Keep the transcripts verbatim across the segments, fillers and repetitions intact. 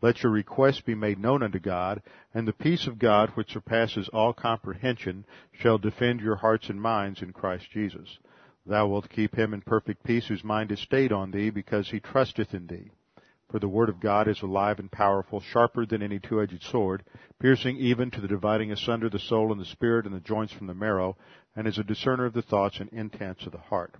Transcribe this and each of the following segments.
Let your requests be made known unto God, and the peace of God, which surpasses all comprehension, shall defend your hearts and minds in Christ Jesus. Thou wilt keep him in perfect peace whose mind is stayed on thee, because he trusteth in thee. For the word of God is alive and powerful, sharper than any two-edged sword, piercing even to the dividing asunder the soul and the spirit and the joints from the marrow, and is a discerner of the thoughts and intents of the heart.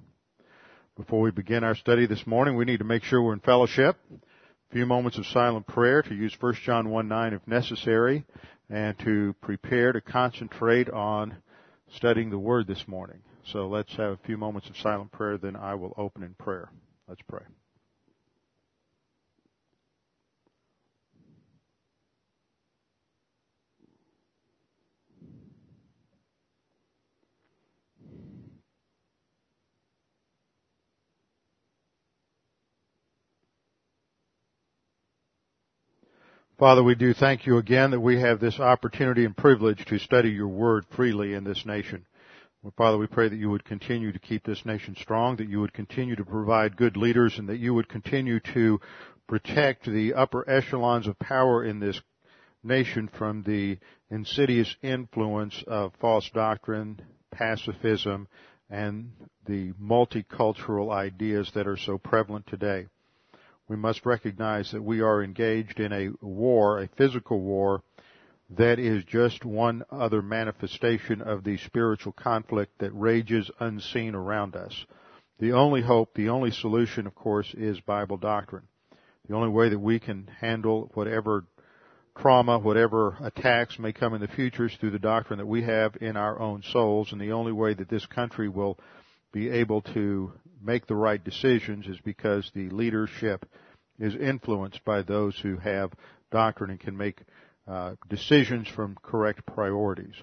Before we begin our study this morning, we need to make sure we're in fellowship. A few moments of silent prayer to use First John one nine if necessary, and to prepare to concentrate on studying the word this morning. So let's have a few moments of silent prayer, then I will open in prayer. Let's pray. Father, we do thank you again that we have this opportunity and privilege to study your word freely in this nation. Well, Father, we pray that you would continue to keep this nation strong, that you would continue to provide good leaders, and that you would continue to protect the upper echelons of power in this nation from the insidious influence of false doctrine, pacifism, and the multicultural ideas that are so prevalent today. We must recognize that we are engaged in a war, a physical war, that is just one other manifestation of the spiritual conflict that rages unseen around us. The only hope, the only solution, of course, is Bible doctrine. The only way that we can handle whatever trauma, whatever attacks may come in the future is through the doctrine that we have in our own souls, and the only way that this country will be able to make the right decisions is because the leadership is influenced by those who have doctrine and can make Uh, decisions from correct priorities.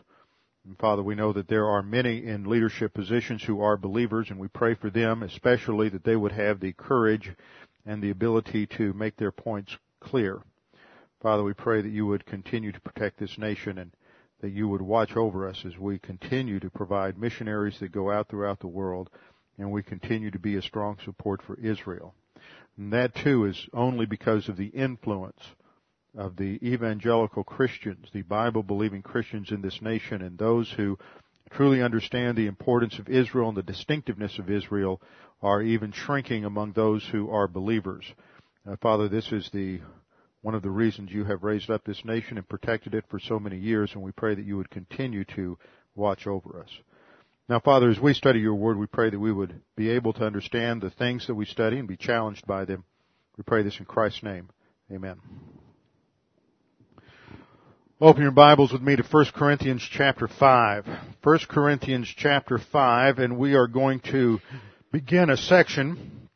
And Father, we know that there are many in leadership positions who are believers, and we pray for them especially that they would have the courage and the ability to make their points clear. Father, we pray that you would continue to protect this nation and that you would watch over us as we continue to provide missionaries that go out throughout the world, and we continue to be a strong support for Israel. And that too is only because of the influence of the evangelical Christians, the Bible-believing Christians in this nation, and those who truly understand the importance of Israel and the distinctiveness of Israel are even shrinking among those who are believers. Uh, Father, this is the one of the reasons you have raised up this nation and protected it for so many years, and we pray that you would continue to watch over us. Now, Father, as we study your word, we pray that we would be able to understand the things that we study and be challenged by them. We pray this in Christ's name. Amen. Open your Bibles with me to First Corinthians chapter five. First Corinthians chapter five, and we are going to begin a section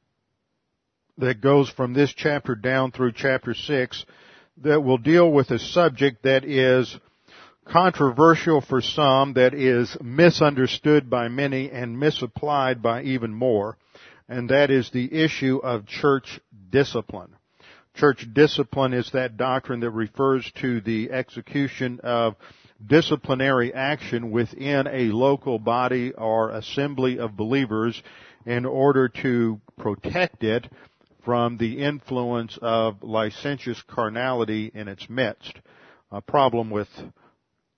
that goes from this chapter down through chapter six that will deal with a subject that is controversial for some, that is misunderstood by many and misapplied by even more, and that is the issue of church discipline. Church discipline is that doctrine that refers to the execution of disciplinary action within a local body or assembly of believers in order to protect it from the influence of licentious carnality in its midst. A problem with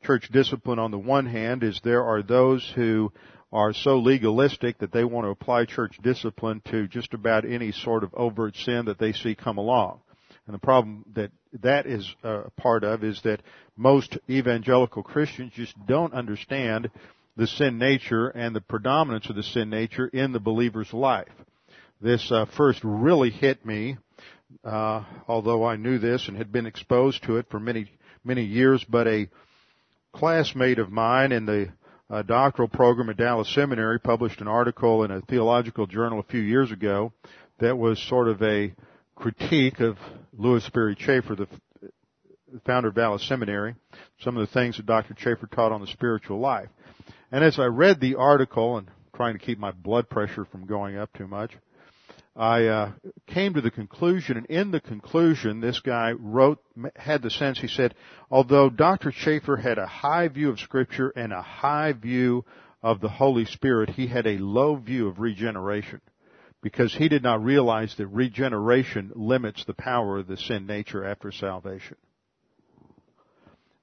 church discipline on the one hand is there are those who are so legalistic that they want to apply church discipline to just about any sort of overt sin that they see come along. And the problem that that is a part of is that most evangelical Christians just don't understand the sin nature and the predominance of the sin nature in the believer's life. This uh, first really hit me, uh, although I knew this and had been exposed to it for many, many years, but a classmate of mine in the A doctoral program at Dallas Seminary published an article in a theological journal a few years ago that was sort of a critique of Lewis Berry Chafer, the founder of Dallas Seminary, some of the things that Doctor Chafer taught on the spiritual life. And as I read the article, and trying to keep my blood pressure from going up too much, I uh, came to the conclusion, and in the conclusion, this guy wrote, had the sense, he said, although Doctor Chafer had a high view of Scripture and a high view of the Holy Spirit, he had a low view of regeneration, because he did not realize that regeneration limits the power of the sin nature after salvation.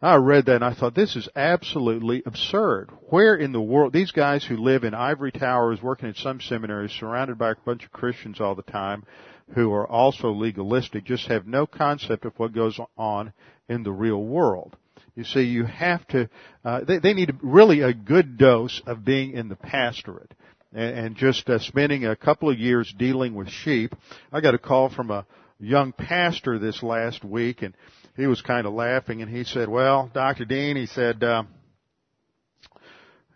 I read that and I thought, this is absolutely absurd. Where in the world, these guys who live in ivory towers, working at some seminaries, surrounded by a bunch of Christians all the time, who are also legalistic, just have no concept of what goes on in the real world. You see, you have to, uh, they, they need really a good dose of being in the pastorate. And just uh, spending a couple of years dealing with sheep. I got a call from a young pastor this last week, and he was kind of laughing, and he said, well, Doctor Dean, he said, uh,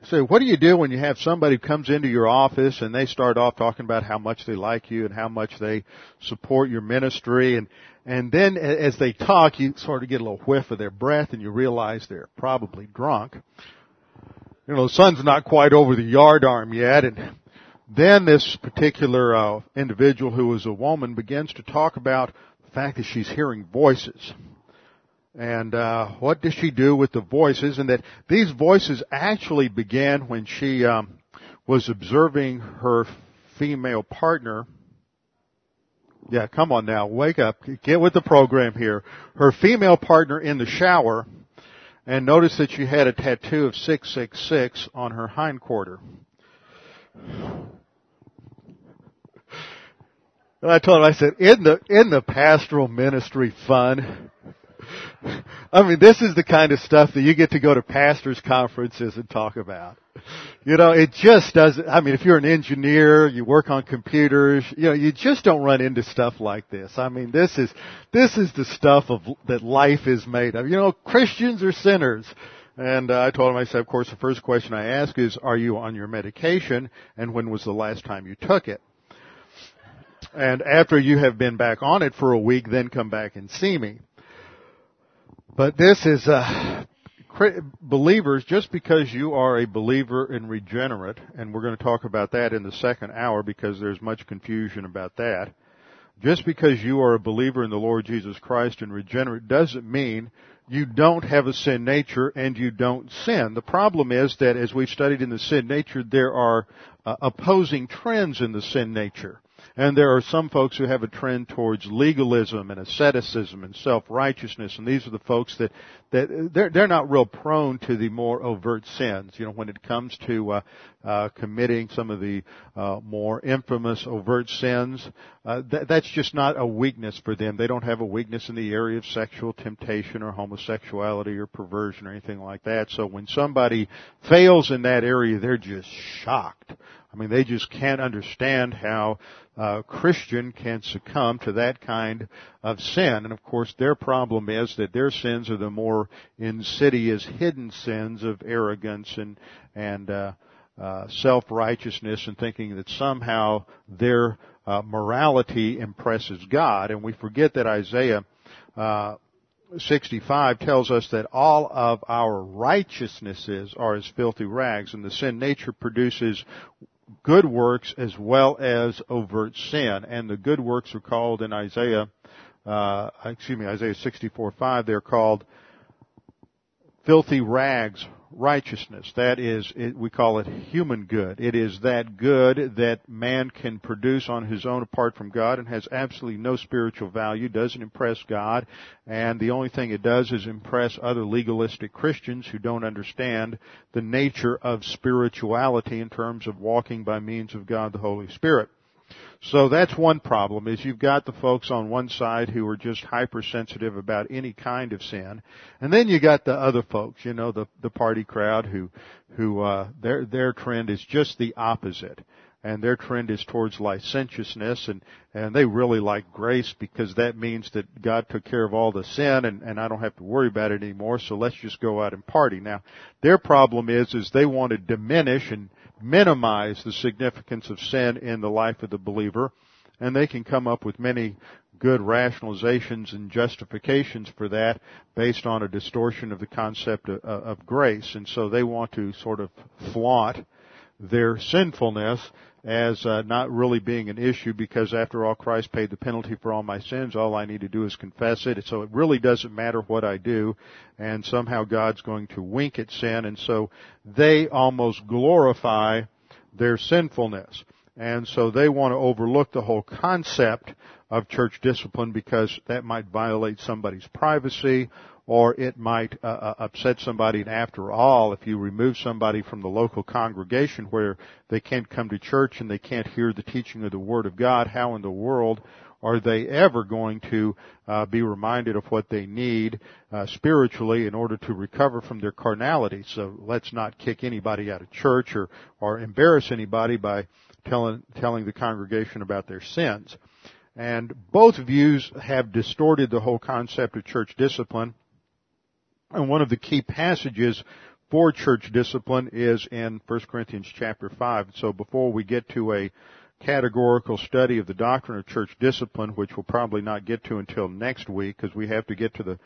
so what do you do when you have somebody who comes into your office and they start off talking about how much they like you and how much they support your ministry, and, and then as they talk, you sort of get a little whiff of their breath, and you realize they're probably drunk. You know, the sun's not quite over the yardarm yet. And then this particular uh, individual, who was a woman, begins to talk about the fact that she's hearing voices. And uh, what does she do with the voices? And that these voices actually began when she um, was observing her female partner. Yeah, come on now, wake up. Get with the program here. Her female partner in the shower. And notice that she had a tattoo of six six six on her hindquarter. And I told him, I said, in the, in the pastoral ministry fun, I mean, this is the kind of stuff that you get to go to pastors' conferences and talk about. You know, it just doesn't, I mean, if you're an engineer, you work on computers, you know, you just don't run into stuff like this. I mean, this is, this is the stuff of, that life is made of. You know, Christians are sinners. And uh, I told him, I said, of course, the first question I ask is, are you on your medication? And when was the last time you took it? And after you have been back on it for a week, then come back and see me. But this is, uh, believers, just because you are a believer and regenerate, and we're going to talk about that in the second hour because there's much confusion about that, just because you are a believer in the Lord Jesus Christ and regenerate doesn't mean you don't have a sin nature and you don't sin. The problem is that, as we've studied in the sin nature, there are uh, opposing trends in the sin nature. And there are some folks who have a trend towards legalism and asceticism and self-righteousness, and these are the folks that, that they're, they're not real prone to the more overt sins. You know, when it comes to uh, uh, committing some of the uh, more infamous overt sins, uh, th- that's just not a weakness for them. They don't have a weakness in the area of sexual temptation or homosexuality or perversion or anything like that. So when somebody fails in that area, they're just shocked. I mean, they just can't understand how a Christian can succumb to that kind of sin. And, of course, their problem is that their sins are the more insidious, hidden sins of arrogance and, and uh, uh, self-righteousness, and thinking that somehow their uh, morality impresses God. And we forget that Isaiah uh, sixty-five tells us that all of our righteousnesses are as filthy rags, and the sin nature produces good works as well as overt sin. And the good works are called in Isaiah, uh, excuse me, Isaiah sixty-four five, they're called filthy rags righteousness. That is, it, we call it human good. It is that good that man can produce on his own apart from God, and has absolutely no spiritual value, doesn't impress God, and the only thing it does is impress other legalistic Christians who don't understand the nature of spirituality in terms of walking by means of God the Holy Spirit. So that's one problem, is you've got the folks on one side who are just hypersensitive about any kind of sin. And then you got the other folks, you know, the, the party crowd who, who, uh, their, their trend is just the opposite. And their trend is towards licentiousness, and, and they really like grace because that means that God took care of all the sin, and, and I don't have to worry about it anymore, so let's just go out and party. Now, their problem is, is they want to diminish and minimize the significance of sin in the life of the believer, and they can come up with many good rationalizations and justifications for that based on a distortion of the concept of, of grace. And so they want to sort of flaunt their sinfulness as uh, not really being an issue, because after all, Christ paid the penalty for all my sins. All I need to do is confess it. So it really doesn't matter what I do, and somehow God's going to wink at sin. And so they almost glorify their sinfulness. And so they want to overlook the whole concept of church discipline, because that might violate somebody's privacy, or it might uh, upset somebody. And after all, if you remove somebody from the local congregation where they can't come to church and they can't hear the teaching of the Word of God, how in the world are they ever going to uh, be reminded of what they need uh, spiritually in order to recover from their carnality? So let's not kick anybody out of church or, or embarrass anybody by telling, telling the congregation about their sins. And both views have distorted the whole concept of church discipline. And one of the key passages for church discipline is in First Corinthians chapter five. So before we get to a categorical study of the doctrine of church discipline, which we'll probably not get to until next week, because we have to get to the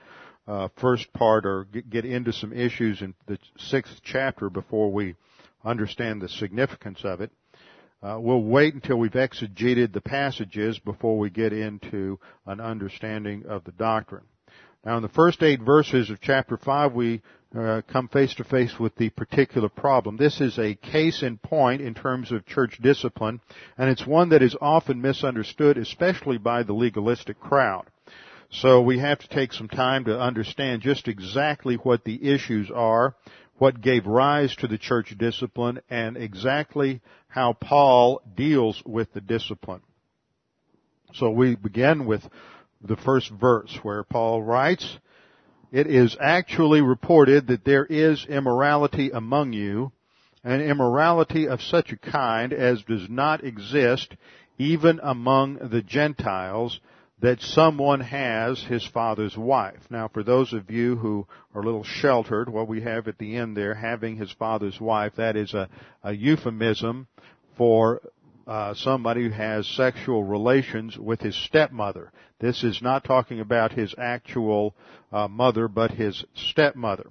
uh, first part or get into some issues in the sixth chapter before we understand the significance of it. Uh, we'll wait until we've exegeted the passages before we get into an understanding of the doctrine. Now, in the first eight verses of chapter five, we uh, come face to face with the particular problem. This is a case in point in terms of church discipline, and it's one that is often misunderstood, especially by the legalistic crowd. So we have to take some time to understand just exactly what the issues are, what gave rise to the church discipline, and exactly how Paul deals with the discipline. So we begin with the first verse, where Paul writes, "It is actually reported that there is immorality among you, an immorality of such a kind as does not exist even among the Gentiles, that someone has his father's wife." Now, for those of you who are a little sheltered, what we have at the end there, having his father's wife, that is a, a euphemism for Uh, somebody who has sexual relations with his stepmother. This is not talking about his actual uh, mother, but his stepmother.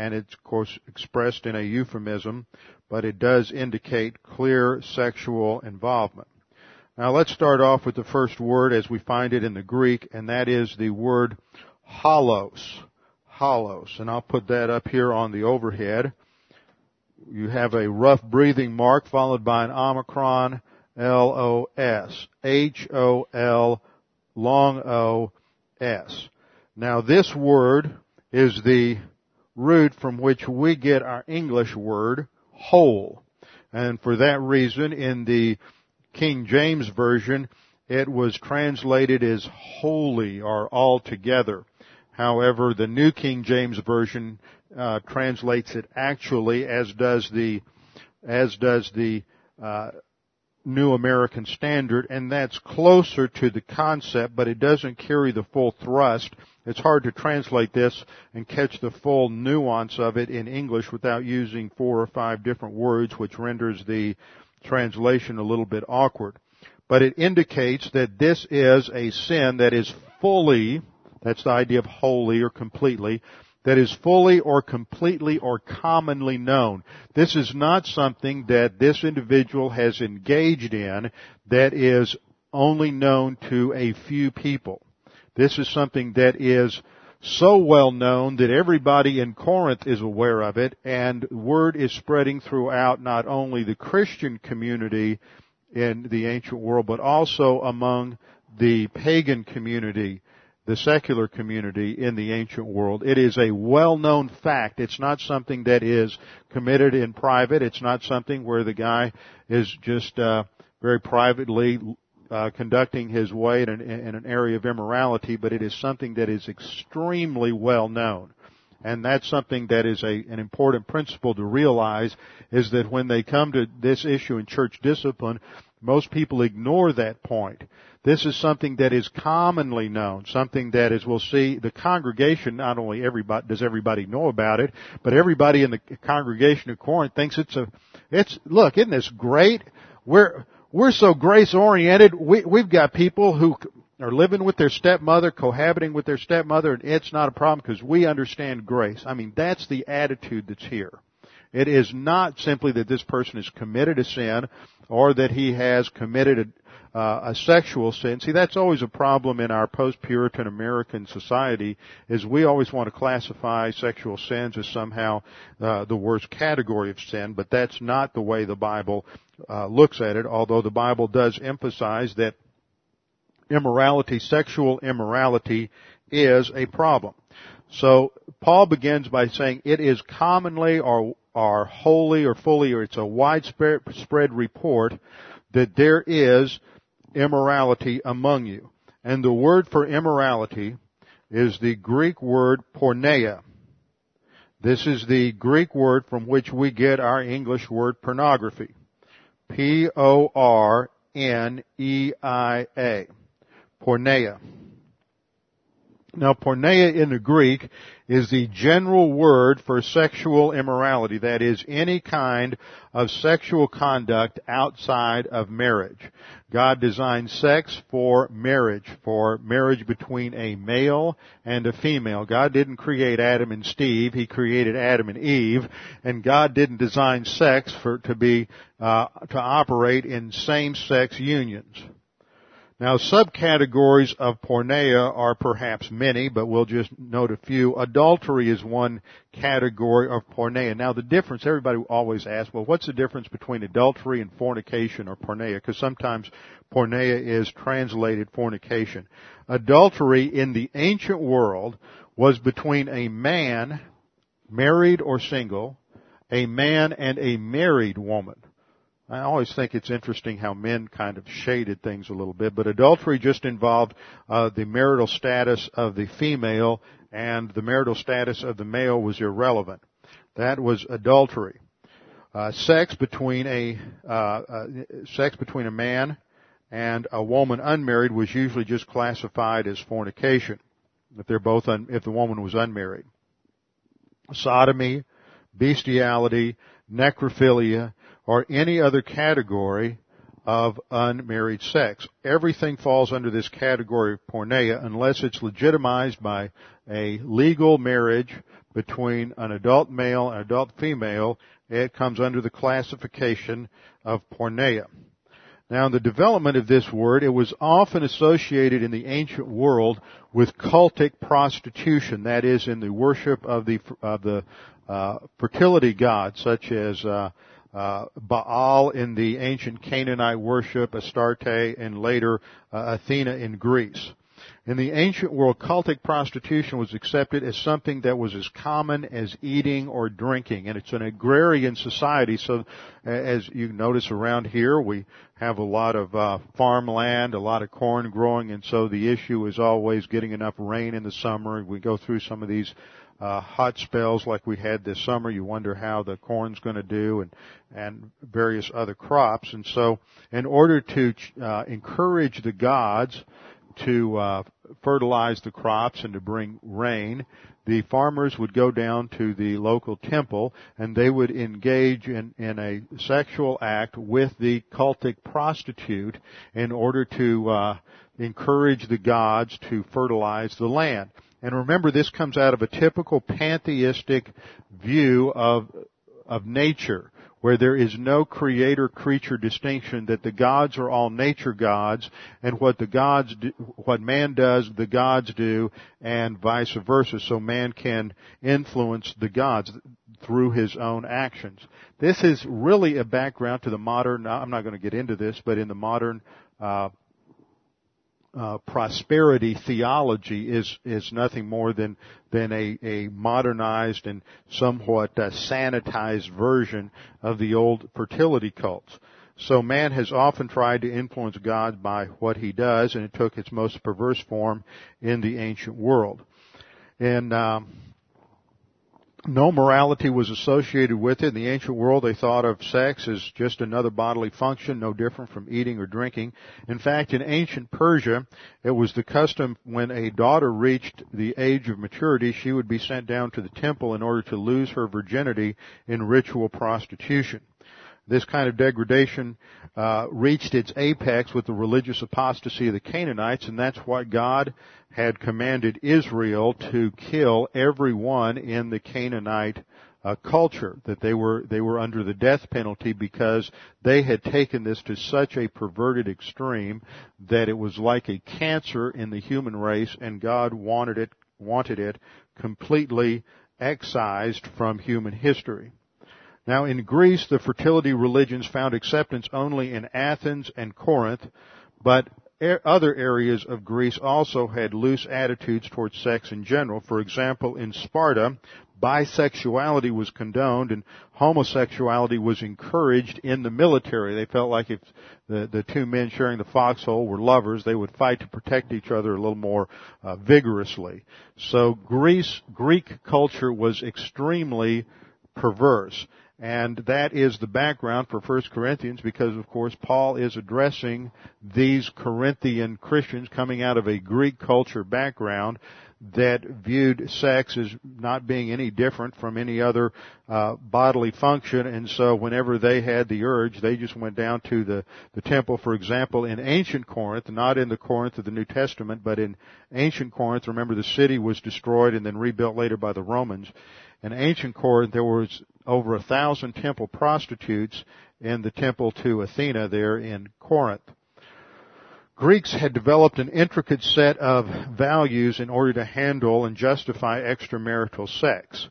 And it's, of course, expressed in a euphemism, but it does indicate clear sexual involvement. Now, let's start off with the first word as we find it in the Greek, and that is the word holos. Holos. And I'll put that up here on the overhead. You have a rough breathing mark followed by an omicron, L O S, H O L, long O S. Now, this word is the root from which we get our English word, whole. And for that reason, in the King James Version, it was translated as holy or altogether. However, the New King James Version uh, translates it actually, as does the as does the uh, New American Standard, and that's closer to the concept, but it doesn't carry the full thrust. It's hard to translate this and catch the full nuance of it in English without using four or five different words, which renders the translation a little bit awkward. But it indicates that this is a sin that is fully — that's the idea of wholly or completely — that is fully or completely or commonly known. This is not something that this individual has engaged in that is only known to a few people. This is something that is so well known that everybody in Corinth is aware of it, and word is spreading throughout not only the Christian community in the ancient world, but also among the pagan community, the secular community in the ancient world. It is a well-known fact. It's not something that is committed in private. It's not something where the guy is just uh, very privately uh, conducting his way in an, in an area of immorality, but it is something that is extremely well-known. And that's something that is a, an important principle to realize, is that when they come to this issue in church discipline, most people ignore that point. This is something that is commonly known, something that, as we'll see, the congregation, not only everybody, does everybody know about it, but everybody in the congregation of Corinth thinks it's a, it's, look, isn't this great? We're, we're so grace-oriented, we, we've got people who are living with their stepmother, cohabiting with their stepmother, and it's not a problem because we understand grace. I mean, that's the attitude that's here. It is not simply that this person has committed a sin or that he has committed a, uh, a sexual sin. See, that's always a problem in our post-Puritan American society, is we always want to classify sexual sins as somehow uh, the worst category of sin, but that's not the way the Bible uh, looks at it, although the Bible does emphasize that immorality, sexual immorality, is a problem. So Paul begins by saying it is commonly or are wholly or fully, or it's a widespread report that there is immorality among you. And the word for immorality is the Greek word porneia. This is the Greek word from which we get our English word pornography. P O R N E I A. Porneia. Now, porneia in the Greek is the general word for sexual immorality, that is, any kind of sexual conduct outside of marriage. God designed sex for marriage, for marriage between a male and a female. God didn't create Adam and Steve, He created Adam and Eve, and God didn't design sex for to be uh, to operate in same-sex unions. Now, subcategories of porneia are perhaps many, but we'll just note a few. Adultery is one category of porneia. Now, the difference, everybody always asks, well, what's the difference between adultery and fornication or porneia? Because sometimes porneia is translated fornication. Adultery in the ancient world was between a man, married or single, a man and a married woman. I always think it's interesting how men kind of shaded things a little bit, but adultery just involved uh, the marital status of the female, and the marital status of the male was irrelevant. That was adultery. Uh, sex between a uh, uh, sex between a man and a woman unmarried was usually just classified as fornication if they're both un- if the woman was unmarried. Sodomy, bestiality, necrophilia, or any other category of unmarried sex. Everything falls under this category of porneia unless it's legitimized by a legal marriage between an adult male and an adult female. It comes under the classification of porneia. Now, in the development of this word, it was often associated in the ancient world with cultic prostitution, that is, in the worship of the of the uh, fertility gods, such as uh, uh, Baal in the ancient Canaanite worship, Astarte, and later uh, Athena in Greece. In the ancient world, cultic prostitution was accepted as something that was as common as eating or drinking. And it's an agrarian society, so as you notice around here, we have a lot of uh, farmland, a lot of corn growing, and so the issue is always getting enough rain in the summer. We go through some of these uh, hot spells like we had this summer. You wonder how the corn's going to do and, and various other crops. And so in order to uh, encourage the gods to uh, fertilize the crops and to bring rain, the farmers would go down to the local temple and they would engage in, in a sexual act with the cultic prostitute in order to uh, encourage the gods to fertilize the land. And remember, this comes out of a typical pantheistic view of of nature, where there is no creator-creature distinction, that the gods are all nature gods, and what the gods do, what man does, the gods do, and vice versa. So man can influence the gods through his own actions. This is really a background to the modern, I'm not going to get into this, but in the modern uh Uh, prosperity theology is is nothing more than than a, a modernized and somewhat uh, sanitized version of the old fertility cults. So man has often tried to influence God by what he does, and it took its most perverse form in the ancient world. And um, no morality was associated with it. In the ancient world, they thought of sex as just another bodily function, no different from eating or drinking. In fact, in ancient Persia, it was the custom when a daughter reached the age of maturity, she would be sent down to the temple in order to lose her virginity in ritual prostitution. This kind of degradation uh, reached its apex with the religious apostasy of the Canaanites, and that's why God had commanded Israel to kill everyone in the Canaanite uh, culture, that they were they were under the death penalty because they had taken this to such a perverted extreme that it was like a cancer in the human race, and God wanted it wanted it completely excised from human history. Now, in Greece, the fertility religions found acceptance only in Athens and Corinth, but other areas of Greece also had loose attitudes towards sex in general. For example, in Sparta, bisexuality was condoned and homosexuality was encouraged in the military. They felt like if the, the two men sharing the foxhole were lovers, they would fight to protect each other a little more uh, vigorously. So Greece, Greek culture was extremely perverse. And that is the background for First Corinthians because, of course, Paul is addressing these Corinthian Christians coming out of a Greek culture background that viewed sex as not being any different from any other uh, bodily function. And so whenever they had the urge, they just went down to the, the temple, for example, in ancient Corinth, not in the Corinth of the New Testament, but in ancient Corinth. Remember, the city was destroyed and then rebuilt later by the Romans. In ancient Corinth, there was over a thousand temple prostitutes in the temple to Athena there in Corinth. Greeks had developed an intricate set of values in order to handle and justify extramarital sex.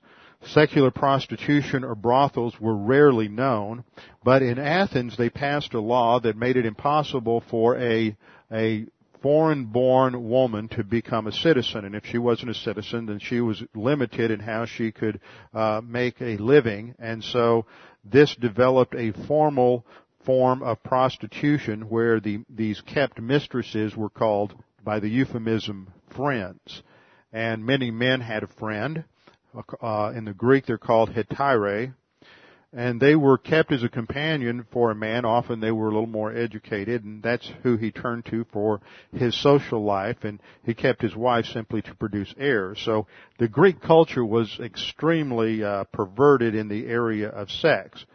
Secular prostitution or brothels were rarely known, but in Athens they passed a law that made it impossible for a, a foreign-born woman to become a citizen, and if she wasn't a citizen, then she was limited in how she could uh, make a living, and so this developed a formal form of prostitution where the, these kept mistresses were called by the euphemism friends, and many men had a friend. Uh, in the Greek, they're called hetairai. And they were kept as a companion for a man. Often they were a little more educated, and that's who he turned to for his social life, and he kept his wife simply to produce heirs. So the Greek culture was extremely uh, perverted in the area of sex.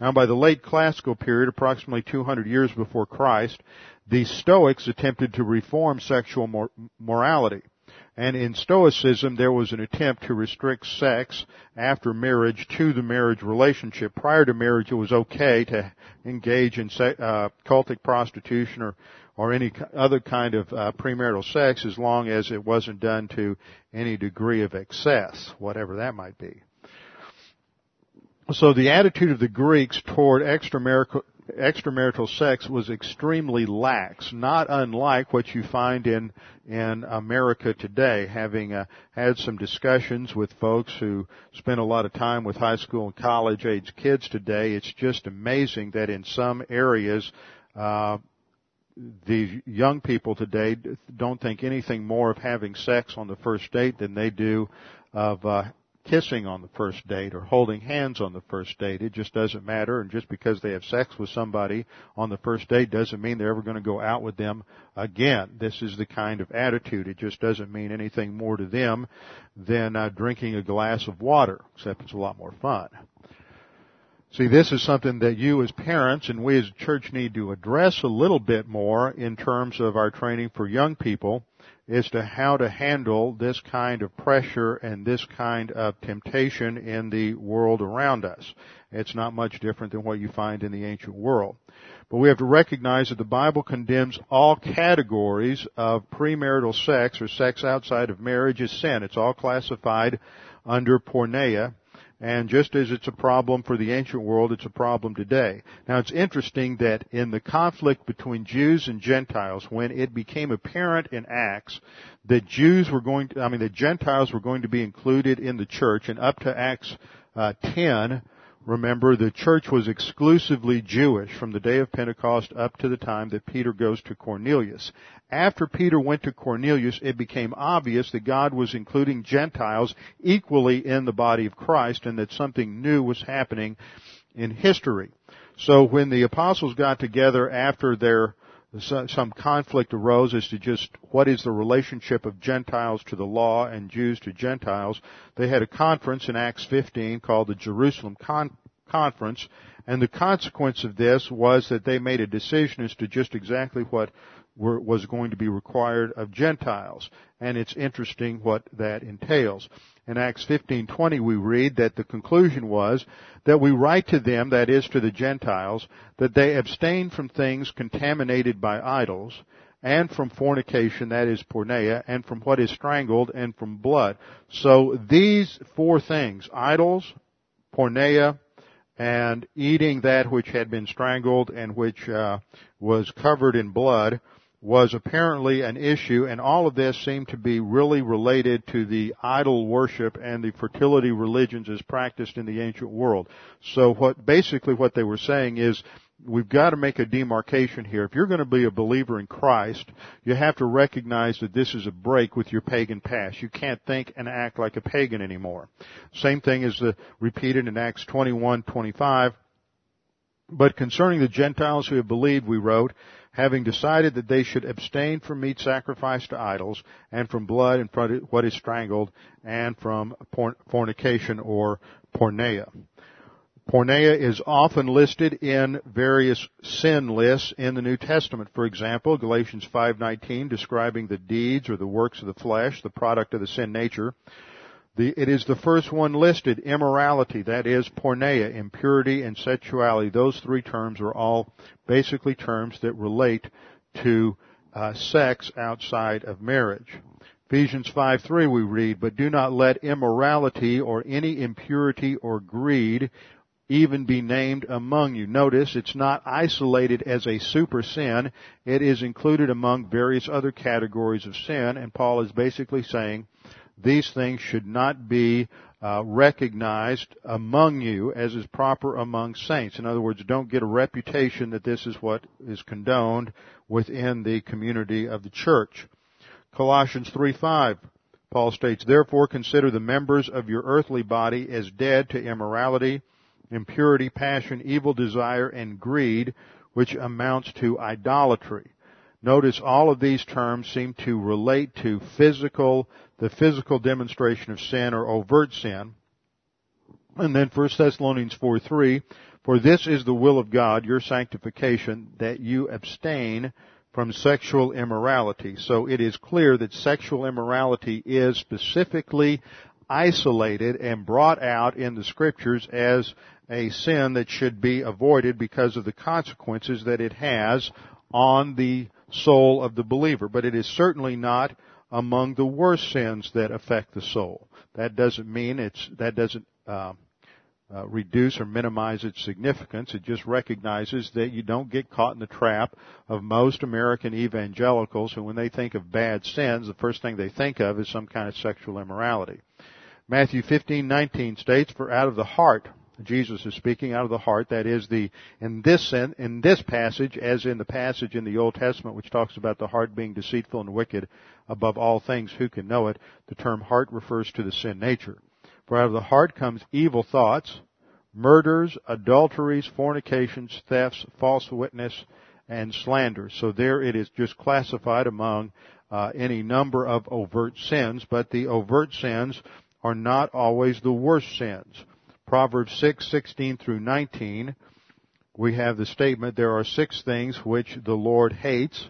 Now, by the late classical period, approximately two hundred years before Christ, the Stoics attempted to reform sexual mor- morality. And in Stoicism, there was an attempt to restrict sex after marriage to the marriage relationship. Prior to marriage, it was okay to engage in uh, cultic prostitution or, or any other kind of uh, premarital sex as long as it wasn't done to any degree of excess, whatever that might be. So the attitude of the Greeks toward extramarital extramarital sex was extremely lax, not unlike what you find in in America today. Having uh, had some discussions with folks who spend a lot of time with high school and college age kids today, it's just amazing that in some areas uh the young people today don't think anything more of having sex on the first date than they do of uh kissing on the first date or holding hands on the first date. It just doesn't matter. And just because they have sex with somebody on the first date doesn't mean they're ever going to go out with them again. This is the kind of attitude. It just doesn't mean anything more to them than uh, drinking a glass of water, except it's a lot more fun. See, this is something that you as parents and we as a church need to address a little bit more in terms of our training for young people, as to how to handle this kind of pressure and this kind of temptation in the world around us. It's not much different than what you find in the ancient world. But we have to recognize that the Bible condemns all categories of premarital sex or sex outside of marriage as sin. It's all classified under porneia. And just as it's a problem for the ancient world, it's a problem today. Now, it's interesting that in the conflict between Jews and Gentiles, when it became apparent in Acts that Jews were going to, I mean, the Gentiles were going to be included in the church, and up to Acts uh, ten, remember, the church was exclusively Jewish from the day of Pentecost up to the time that Peter goes to Cornelius. After Peter went to Cornelius, it became obvious that God was including Gentiles equally in the body of Christ and that something new was happening in history. So when the apostles got together after their some conflict arose as to just what is the relationship of Gentiles to the law and Jews to Gentiles. They had a conference in Acts fifteen called the Jerusalem Con- conference, and the consequence of this was that they made a decision as to just exactly what were, was going to be required of Gentiles, and it's interesting what that entails. In Acts fifteen twenty we read that the conclusion was that we write to them, that is to the Gentiles, that they abstain from things contaminated by idols, and from fornication, that is porneia, and from what is strangled, and from blood. So these four things, idols, porneia, and eating that which had been strangled and which uh, was covered in blood, was apparently an issue, and all of this seemed to be really related to the idol worship and the fertility religions as practiced in the ancient world. So what basically what they were saying is, we've got to make a demarcation here. If you're going to be a believer in Christ, you have to recognize that this is a break with your pagan past. You can't think and act like a pagan anymore. Same thing is the, repeated in Acts twenty-one twenty-five. But concerning the Gentiles who have believed, we wrote, having decided that they should abstain from meat sacrificed to idols, and from blood and from what is strangled, and from fornication or porneia. Porneia is often listed in various sin lists in the New Testament. For example, Galatians five nineteen, describing the deeds or the works of the flesh, the product of the sin nature. The, it is the first one listed, immorality, that is porneia, impurity, and sexuality. Those three terms are all basically terms that relate to uh, sex outside of marriage. Ephesians five three we read, but do not let immorality or any impurity or greed even be named among you. Notice it's not isolated as a super sin. It is included among various other categories of sin. And Paul is basically saying these things should not be uh, recognized among you as is proper among saints. In other words, don't get a reputation that this is what is condoned within the community of the church. Colossians three five. Paul states, therefore consider the members of your earthly body as dead to immorality, impurity, passion, evil desire, and greed, which amounts to idolatry. Notice all of these terms seem to relate to physical, the physical demonstration of sin or overt sin. And then First Thessalonians four three, for this is the will of God, your sanctification, that you abstain from sexual immorality. So it is clear that sexual immorality is specifically isolated and brought out in the Scriptures as a sin that should be avoided because of the consequences that it has on the soul of the believer. But it is certainly not among the worst sins that affect the soul. That doesn't mean it's, that doesn't uh, uh, reduce or minimize its significance. It just recognizes that you don't get caught in the trap of most American evangelicals who, when they think of bad sins, the first thing they think of is some kind of sexual immorality. Matthew fifteen nineteen states, for out of the heart, Jesus is speaking, out of the heart, that is the, in this sin, in this passage, as in the passage in the Old Testament which talks about the heart being deceitful and wicked above all things, who can know it? The term heart refers to the sin nature. For out of the heart comes evil thoughts, murders, adulteries, fornications, thefts, false witness, and slander. So there it is just classified among uh, any number of overt sins, but the overt sins are not always the worst sins. Proverbs six sixteen through nineteen, we have the statement, there are six things which the Lord hates,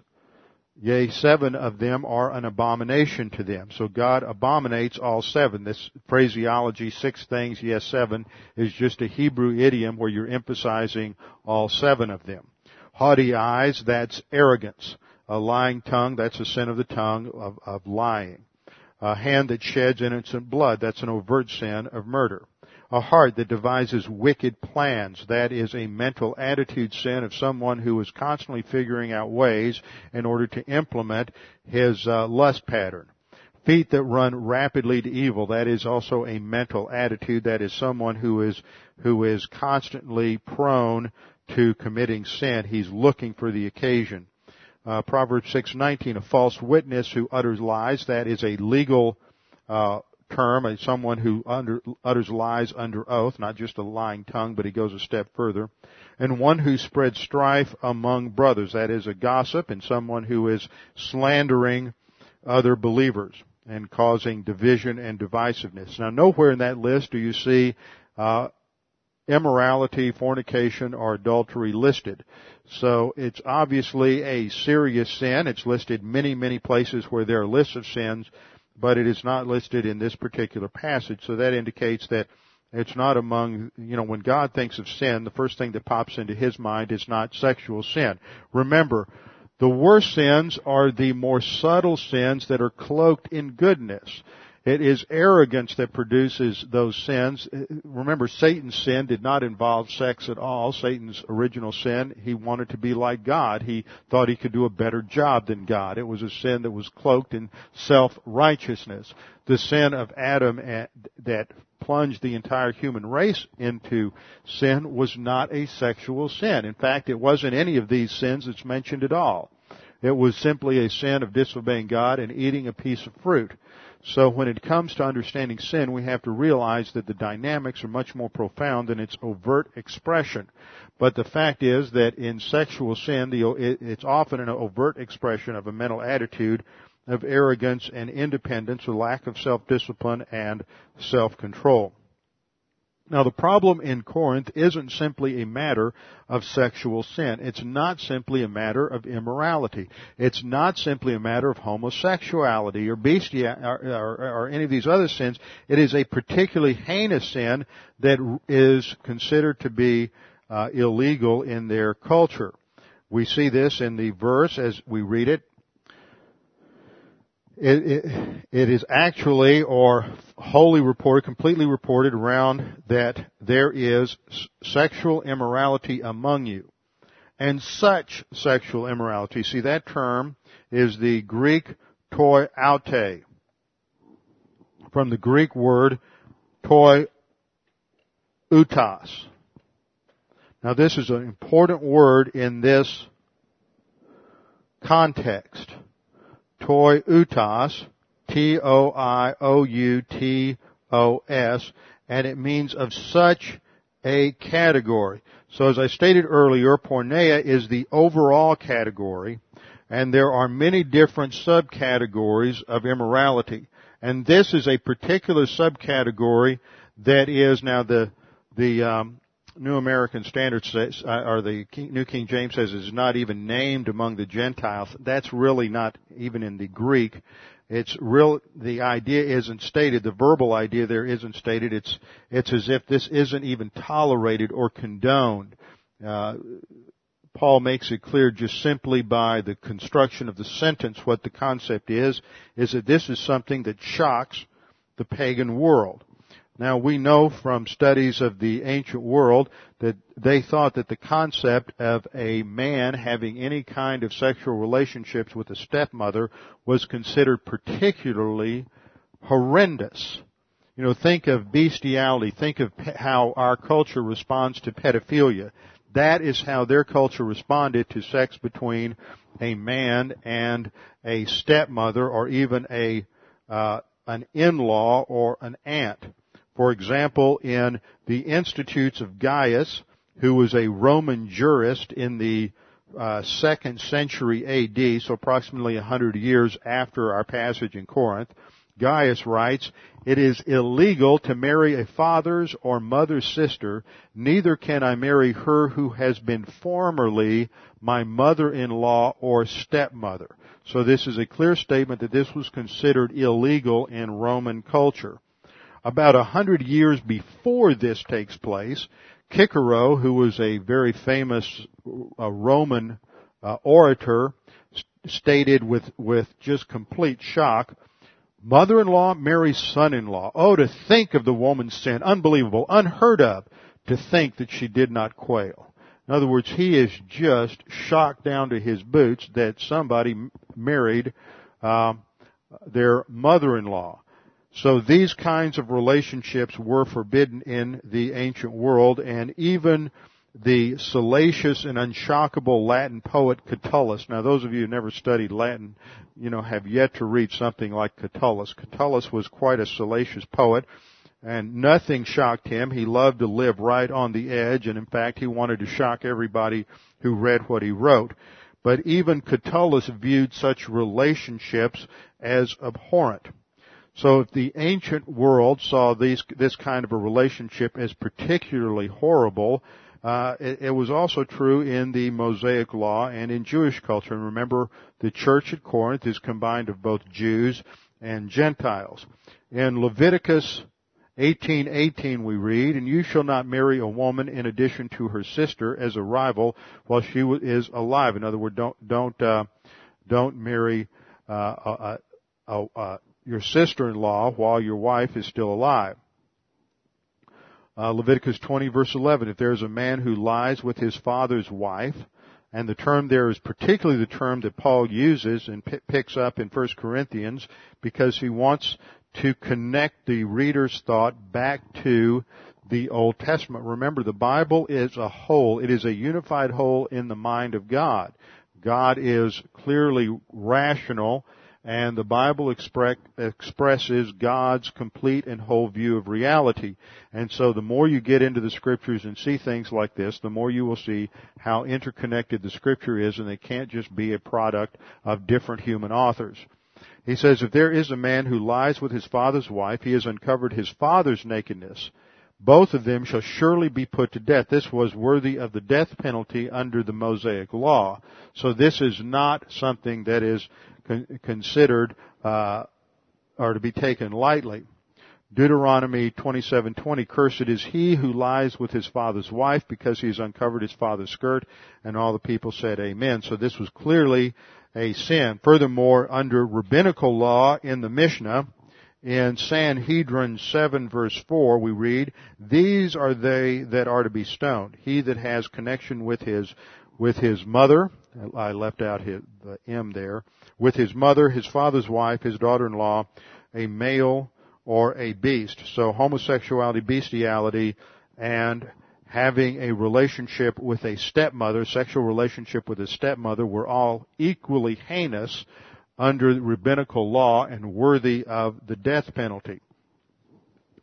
yea, seven of them are an abomination to them. So God abominates all seven. This phraseology, six things, yes, seven, is just a Hebrew idiom where you're emphasizing all seven of them. Haughty eyes, that's arrogance. A lying tongue, that's a sin of the tongue of, of lying. A hand that sheds innocent blood, that's an overt sin of murder. A heart that devises wicked plans, that is a mental attitude sin of someone who is constantly figuring out ways in order to implement his uh, lust pattern. Feet that run rapidly to evil, that is also a mental attitude, that is someone who is who is constantly prone to committing sin. He's looking for the occasion. Uh, Proverbs six nineteen, a false witness who utters lies, that is a legal uh term, as someone who under, utters lies under oath, not just a lying tongue, but he goes a step further. And one who spreads strife among brothers, that is a gossip, and someone who is slandering other believers and causing division and divisiveness. Now, nowhere in that list do you see uh, immorality, fornication, or adultery listed. So it's obviously a serious sin. It's listed many, many places where there are lists of sins, but it is not listed in this particular passage. So that indicates that it's not among, you know, when God thinks of sin, the first thing that pops into his mind is not sexual sin. Remember, the worst sins are the more subtle sins that are cloaked in goodness. It is arrogance that produces those sins. Remember, Satan's sin did not involve sex at all. Satan's original sin, he wanted to be like God. He thought he could do a better job than God. It was a sin that was cloaked in self-righteousness. The sin of Adam that plunged the entire human race into sin was not a sexual sin. In fact, it wasn't any of these sins that's mentioned at all. It was simply a sin of disobeying God and eating a piece of fruit. So when it comes to understanding sin, we have to realize that the dynamics are much more profound than its overt expression. But the fact is that in sexual sin, it's often an overt expression of a mental attitude of arrogance and independence, a lack of self-discipline and self-control. Now, the problem in Corinth isn't simply a matter of sexual sin. It's not simply a matter of immorality. It's not simply a matter of homosexuality or bestiality or, or, or any of these other sins. It is a particularly heinous sin that is considered to be uh, illegal in their culture. We see this in the verse as we read it. It, it, it is actually or wholly reported, completely reported around that there is sexual immorality among you, and such sexual immorality. See, that term is the Greek toiaute, from the Greek word toiutas. Now, this is an important word in this context. Toiutas, T O I O U T O S, and it means of such a category. So as I stated earlier, porneia is the overall category, and there are many different subcategories of immorality. And this is a particular subcategory that is, now the, the, um, New American Standard says, or the New King James says, is not even named among the Gentiles. That's really not even in the Greek. It's real. The idea isn't stated. The verbal idea there isn't stated. It's it's as if this isn't even tolerated or condoned. Uh, Paul makes it clear just simply by the construction of the sentence what the concept is, is that this is something that shocks the pagan world. Now, we know from studies of the ancient world that they thought that the concept of a man having any kind of sexual relationships with a stepmother was considered particularly horrendous. You know, think of bestiality. Think of how our culture responds to pedophilia. That is how their culture responded to sex between a man and a stepmother, or even a uh, an in-law or an aunt. For example, in the Institutes of Gaius, who was a Roman jurist in the uh, second century A D, so approximately one hundred years after our passage in Corinth, Gaius writes, "It is illegal to marry a father's or mother's sister, neither can I marry her who has been formerly my mother-in-law or stepmother." So this is a clear statement that this was considered illegal in Roman culture. About a hundred years before this takes place, Cicero, who was a very famous uh, Roman uh, orator, st- stated with, with just complete shock, "Mother-in-law marries son-in-law. Oh, to think of the woman's sin. Unbelievable, unheard of, to think that she did not quail." In other words, he is just shocked down to his boots that somebody m- married uh, their mother-in-law. So these kinds of relationships were forbidden in the ancient world, and even the salacious and unshockable Latin poet Catullus. Now, those of you who never studied Latin, you know, have yet to read something like Catullus. Catullus was quite a salacious poet, and nothing shocked him. He loved to live right on the edge, and in fact, he wanted to shock everybody who read what he wrote. But even Catullus viewed such relationships as abhorrent. So if the ancient world saw these, this kind of a relationship as particularly horrible, uh, it, it was also true in the Mosaic Law and in Jewish culture. And remember, the church at Corinth is combined of both Jews and Gentiles. In Leviticus eighteen eighteen we read, "And you shall not marry a woman in addition to her sister as a rival while she is alive." In other words, don't, don't, uh, don't marry, uh, a, a, a your sister-in-law while your wife is still alive. Uh, Leviticus twenty verse eleven, "If there is a man who lies with his father's wife," and the term there is particularly the term that Paul uses and p- picks up in First Corinthians, because he wants to connect the reader's thought back to the Old Testament. Remember, the Bible is a whole. It is a unified whole in the mind of God. God is clearly rational, and the Bible expre- expresses God's complete and whole view of reality. And so the more you get into the Scriptures and see things like this, the more you will see how interconnected the Scripture is, and they can't just be a product of different human authors. He says, "If there is a man who lies with his father's wife, he has uncovered his father's nakedness. Both of them shall surely be put to death." This was worthy of the death penalty under the Mosaic Law. So this is not something that is considered uh, or to be taken lightly. Deuteronomy twenty-seven twenty, "Cursed is he who lies with his father's wife, because he has uncovered his father's skirt." And all the people said, "Amen." So this was clearly a sin. Furthermore, under rabbinical law in the Mishnah, in Sanhedrin seven verse four, we read, "These are they that are to be stoned. He that has connection with his with his mother," I left out his, the M there, "with his mother, his father's wife, his daughter-in-law, a male or a beast." So homosexuality, bestiality, and having a relationship with a stepmother, sexual relationship with a stepmother, were all equally heinous under rabbinical law and worthy of the death penalty.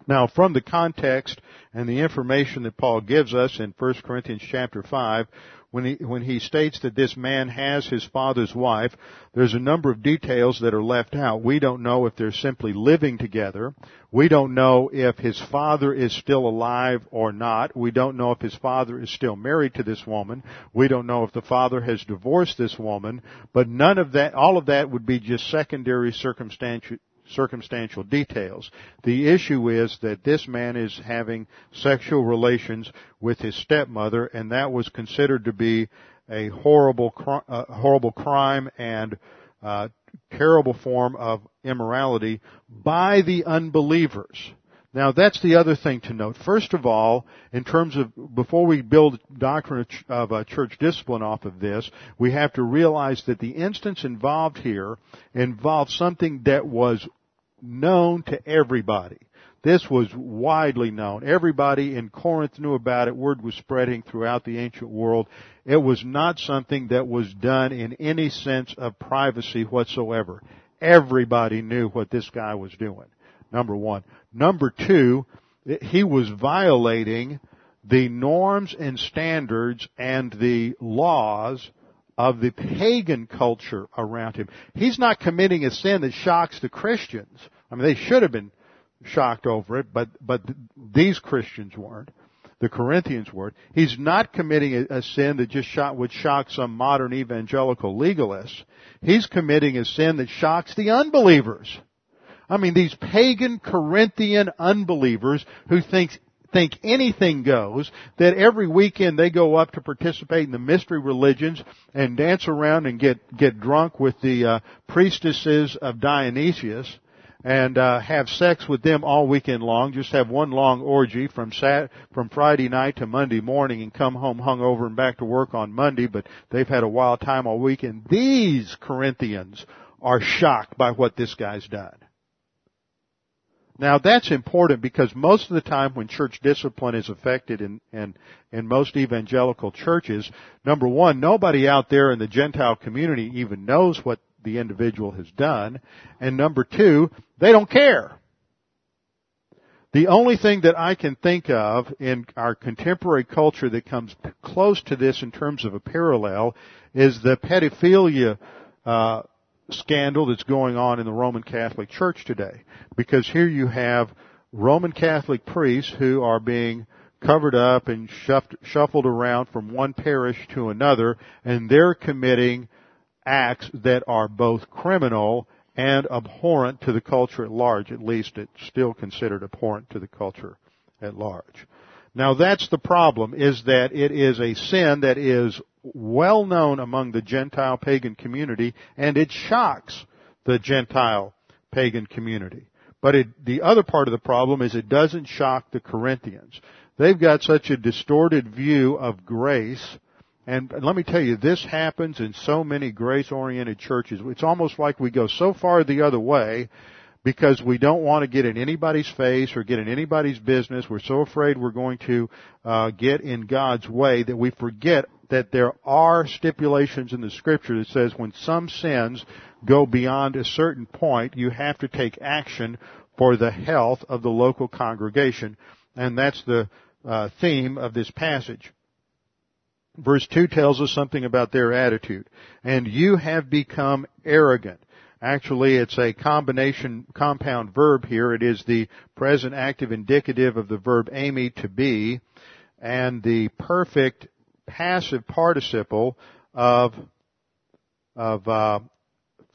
Now, from the context and the information that Paul gives us in First Corinthians chapter five, when he, when he states that this man has his father's wife, there's a number of details that are left out. We don't know if they're simply living together. We don't know if his father is still alive or not. We don't know if his father is still married to this woman. We don't know if the father has divorced this woman. But none of that, all of that would be just secondary circumstantial circumstantial details. The issue is that this man is having sexual relations with his stepmother, and that was considered to be a horrible, uh, horrible crime and uh, terrible form of immorality by the unbelievers. Now, that's the other thing to note. First of all, in terms of, before we build doctrine of uh, church discipline off of this, we have to realize that the instance involved here involved something that was known to everybody. This was widely known. Everybody in Corinth knew about it. Word was spreading throughout the ancient world. It was not something that was done in any sense of privacy whatsoever. Everybody knew what this guy was doing. Number one. Number two, he was violating the norms and standards and the laws of the pagan culture around him. He's not committing a sin that shocks the Christians. I mean, they should have been shocked over it, but, but these Christians weren't. The Corinthians weren't. He's not committing a, a sin that just shock, would shock some modern evangelical legalists. He's committing a sin that shocks the unbelievers. I mean, these pagan Corinthian unbelievers who think, think anything goes, that every weekend they go up to participate in the mystery religions and dance around and get, get drunk with the uh, priestesses of Dionysius and uh, have sex with them all weekend long, just have one long orgy from Sat- from Friday night to Monday morning and come home hungover and back to work on Monday, but they've had a wild time all weekend. These Corinthians are shocked by what this guy's done. Now, that's important because most of the time when church discipline is affected in, in, in most evangelical churches, number one, nobody out there in the Gentile community even knows what the individual has done. And number two, they don't care. The only thing that I can think of in our contemporary culture that comes close to this in terms of a parallel is the pedophilia uh scandal that's going on in the Roman Catholic Church today. Because here you have Roman Catholic priests who are being covered up and shuffled, shuffled around from one parish to another, and they're committing acts that are both criminal and abhorrent to the culture at large. At least it's still considered abhorrent to the culture at large. Now that's the problem, is that it is a sin that is well known among the Gentile pagan community, and it shocks the Gentile pagan community. But it, the other part of the problem is it doesn't shock the Corinthians. They've got such a distorted view of grace. And let me tell you, this happens in so many grace-oriented churches. It's almost like we go so far the other way because we don't want to get in anybody's face or get in anybody's business. We're so afraid we're going to uh, get in God's way that we forget that there are stipulations in the Scripture that says when some sins go beyond a certain point, you have to take action for the health of the local congregation. And that's the uh, theme of this passage. Verse two tells us something about their attitude. And you have become arrogant. Actually, it's a combination, compound verb here. It is the present active indicative of the verb ami, to be, and the perfect passive participle of, of, uh,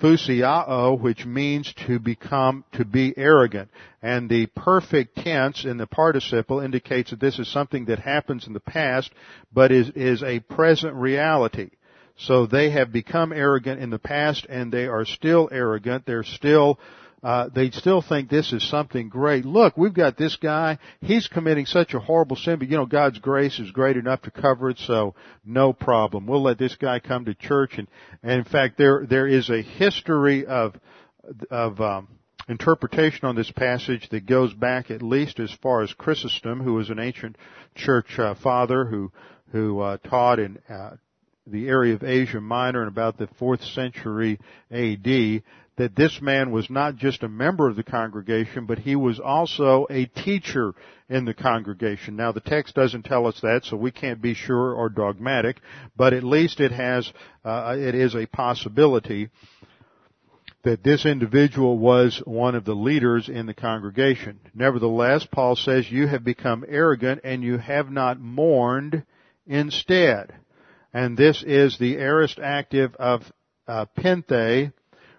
Fusiao, which means to become, to be arrogant. And the perfect tense in the participle indicates that this is something that happens in the past, but is, is a present reality. So they have become arrogant in the past, and they are still arrogant. They're still, uh, they still think this is something great. Look, we've got this guy. He's committing such a horrible sin, but you know, God's grace is great enough to cover it, so no problem. We'll let this guy come to church. And, and in fact, there, there is a history of, of, um, interpretation on this passage that goes back at least as far as Chrysostom, who was an ancient church uh, father who, who, uh, taught in, uh, the area of Asia Minor in about the fourth century A D, that this man was not just a member of the congregation, but he was also a teacher in the congregation. Now, the text doesn't tell us that, so we can't be sure or dogmatic, but at least it has, uh, it is a possibility that this individual was one of the leaders in the congregation. Nevertheless, Paul says, you have become arrogant and you have not mourned instead. And this is the aorist active of uh, penthe,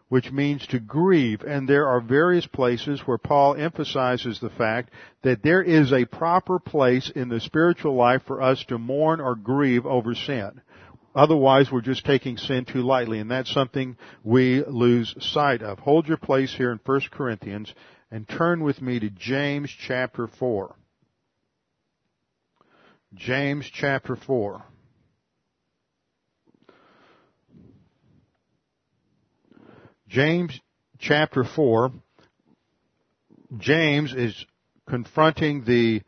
which means to grieve. And there are various places where Paul emphasizes the fact that there is a proper place in the spiritual life for us to mourn or grieve over sin. Otherwise, we're just taking sin too lightly, and that's something we lose sight of. Hold your place here in First Corinthians and turn with me to James chapter four. James chapter four. James chapter four, James is confronting the,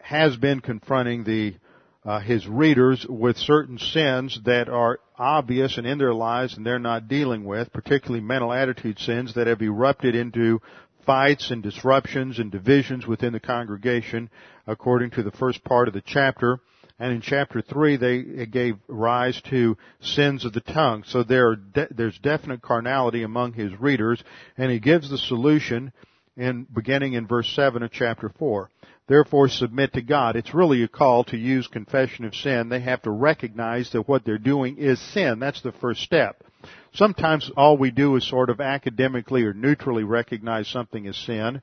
has been confronting the, uh, his readers with certain sins that are obvious and in their lives and they're not dealing with, particularly mental attitude sins that have erupted into fights and disruptions and divisions within the congregation, according to the first part of the chapter. And in chapter three, they it gave rise to sins of the tongue. So there are de- there's definite carnality among his readers, and he gives the solution in beginning in verse seven of chapter four. Therefore, submit to God. It's really a call to use confession of sin. They have to recognize that what they're doing is sin. That's the first step. Sometimes all we do is sort of academically or neutrally recognize something as sin.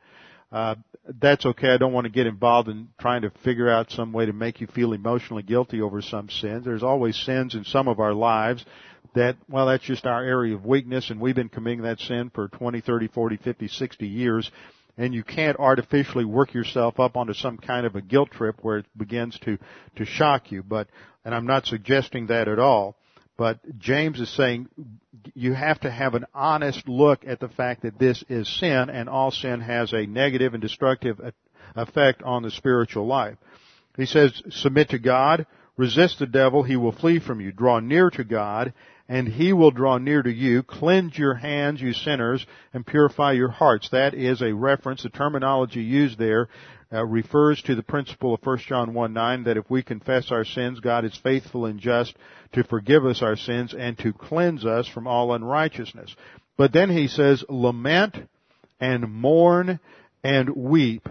Uh, that's okay. I don't want to get involved in trying to figure out some way to make you feel emotionally guilty over some sins. There's always sins in some of our lives that, well, that's just our area of weakness, and we've been committing that sin for twenty, thirty, forty, fifty, sixty years, and you can't artificially work yourself up onto some kind of a guilt trip where it begins to, to shock you. But, and I'm not suggesting that at all. But James is saying you have to have an honest look at the fact that this is sin, and all sin has a negative and destructive effect on the spiritual life. He says, submit to God, resist the devil, he will flee from you. Draw near to God, and he will draw near to you. Cleanse your hands, you sinners, and purify your hearts. That is a reference. The terminology used there Uh, refers to the principle of First John one nine, that if we confess our sins, God is faithful and just to forgive us our sins and to cleanse us from all unrighteousness. But then he says, lament and mourn and weep.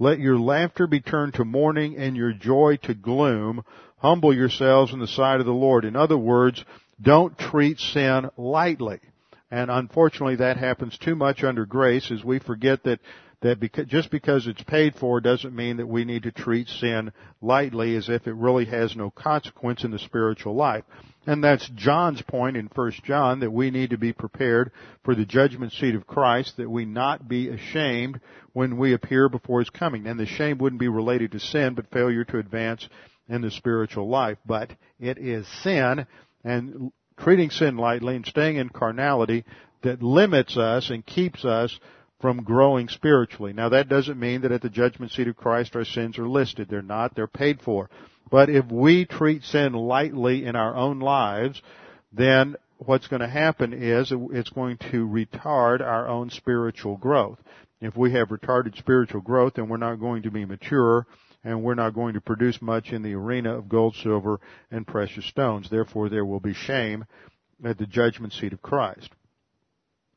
Let your laughter be turned to mourning and your joy to gloom. Humble yourselves in the sight of the Lord. In other words, don't treat sin lightly. And unfortunately, that happens too much under grace, as we forget that that because, just because it's paid for doesn't mean that we need to treat sin lightly as if it really has no consequence in the spiritual life. And that's John's point in First John, that we need to be prepared for the judgment seat of Christ, that we not be ashamed when we appear before His coming. And the shame wouldn't be related to sin, but failure to advance in the spiritual life. But it is sin, and treating sin lightly and staying in carnality, that limits us and keeps us from growing spiritually. Now, that doesn't mean that at the judgment seat of Christ our sins are listed. They're not. They're paid for. But if we treat sin lightly in our own lives, then what's going to happen is it's going to retard our own spiritual growth. If we have retarded spiritual growth, then we're not going to be mature, and we're not going to produce much in the arena of gold, silver, and precious stones. Therefore, there will be shame at the judgment seat of Christ.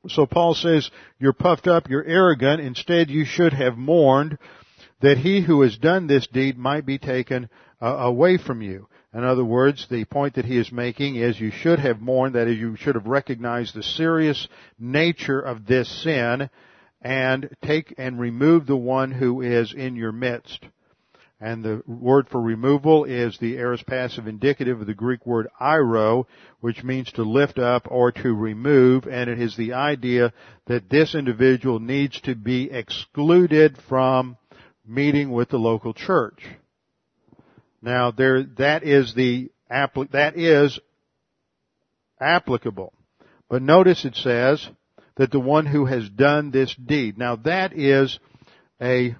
So Paul says, you're puffed up, you're arrogant. Instead, you should have mourned, that he who has done this deed might be taken uh, away from you. In other words, the point that he is making is you should have mourned, that is, you should have recognized the serious nature of this sin and take and remove the one who is in your midst. And the word for removal is the aorist passive indicative of the Greek word eiro, which means to lift up or to remove. And it is the idea that this individual needs to be excluded from meeting with the local church. Now, there that is the that is applicable. But notice it says that the one who has done this deed. Now, that is a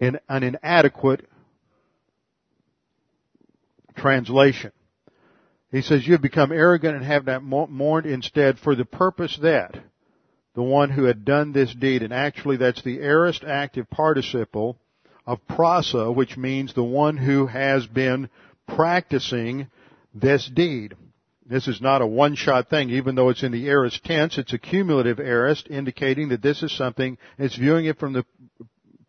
in an inadequate translation. He says, you have become arrogant and have not mourned, instead, for the purpose that the one who had done this deed, and actually that's the aorist active participle of prasa, which means the one who has been practicing this deed. This is not a one-shot thing. Even though it's in the aorist tense, it's a cumulative aorist, indicating that this is something, it's viewing it from the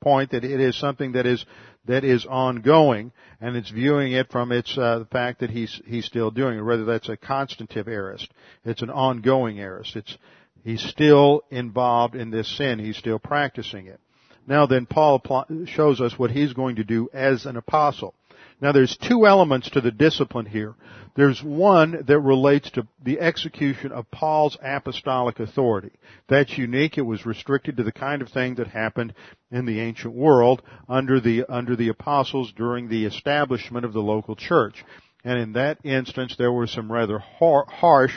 point that it is something that is that is ongoing, and it's viewing it from its uh, the fact that he's he's still doing it. Rather, that's a constantive aorist. It's an ongoing aorist. It's he's still involved in this sin. He's still practicing it. Now, then, Paul shows us what he's going to do as an apostle. Now, there's two elements to the discipline here. There's one that relates to the execution of Paul's apostolic authority. That's unique. It was restricted to the kind of thing that happened in the ancient world under the under the apostles during the establishment of the local church. And in that instance, there were some rather har- harsh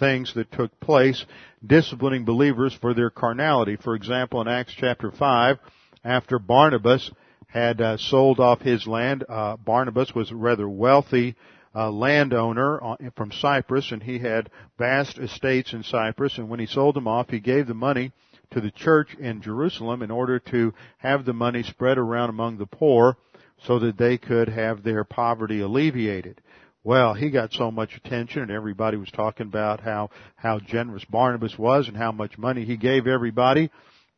things that took place, disciplining believers for their carnality. For example, in Acts chapter five, after Barnabas had uh, sold off his land. Uh, Barnabas was a rather wealthy uh, landowner from Cyprus, and he had vast estates in Cyprus. And when he sold them off, he gave the money to the church in Jerusalem in order to have the money spread around among the poor so that they could have their poverty alleviated. Well, he got so much attention, and everybody was talking about how, how generous Barnabas was and how much money he gave everybody,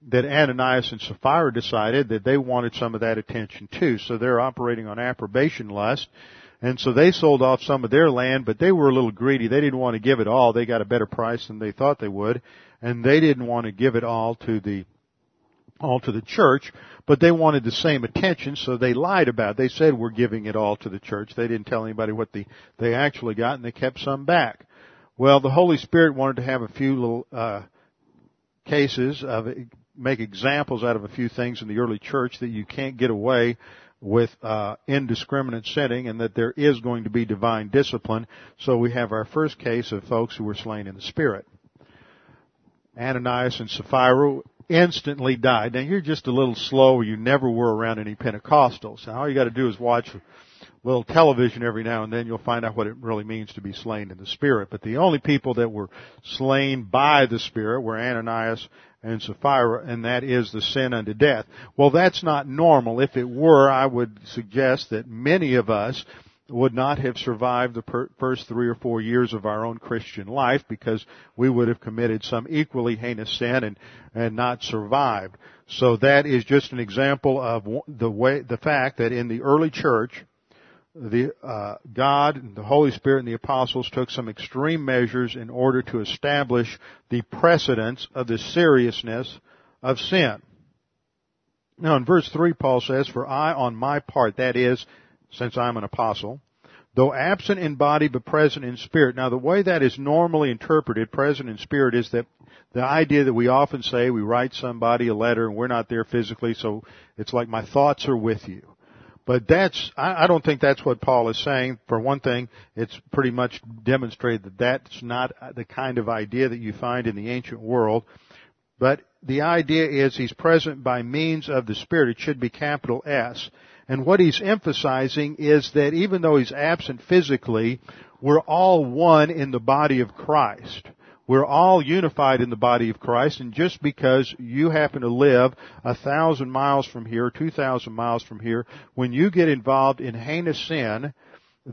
that Ananias and Sapphira decided that they wanted some of that attention too. So they're operating on approbation lust. And so they sold off some of their land, but they were a little greedy. They didn't want to give it all. They got a better price than they thought they would. And they didn't want to give it all to the, all to the church, but they wanted the same attention, so they lied about it. They said, we're giving it all to the church. They didn't tell anybody what the, they actually got, and they kept some back. Well, the Holy Spirit wanted to have a few little, uh, cases of, make examples out of a few things in the early church that you can't get away with uh indiscriminate sinning, and that there is going to be divine discipline. So we have our first case of folks who were slain in the Spirit. Ananias and Sapphira instantly died. Now, you're just a little slow. You never were around any Pentecostals. All you got to do is watch a little television every now and then. You'll find out what it really means to be slain in the Spirit. But the only people that were slain by the Spirit were Ananias and Sapphira, and that is the sin unto death. Well, that's not normal. If it were, I would suggest that many of us would not have survived the per- first three or four years of our own Christian life, because we would have committed some equally heinous sin and, and not survived. So that is just an example of the way, the fact that in the early church, the, uh, God and the Holy Spirit and the apostles took some extreme measures in order to establish the precedence of the seriousness of sin. Now in verse three, Paul says, "For I on my part," that is, since I'm an apostle, "though absent in body but present in spirit." Now the way that is normally interpreted, present in spirit, is that the idea that we often say, we write somebody a letter and we're not there physically, so it's like my thoughts are with you. But that's, I, I don't think that's what Paul is saying. For one thing, it's pretty much demonstrated that that's not the kind of idea that you find in the ancient world. But the idea is he's present by means of the Spirit. It should be capital S. And what he's emphasizing is that even though he's absent physically, we're all one in the body of Christ. We're all unified in the body of Christ, and just because you happen to live a thousand miles from here, two thousand miles from here, when you get involved in heinous sin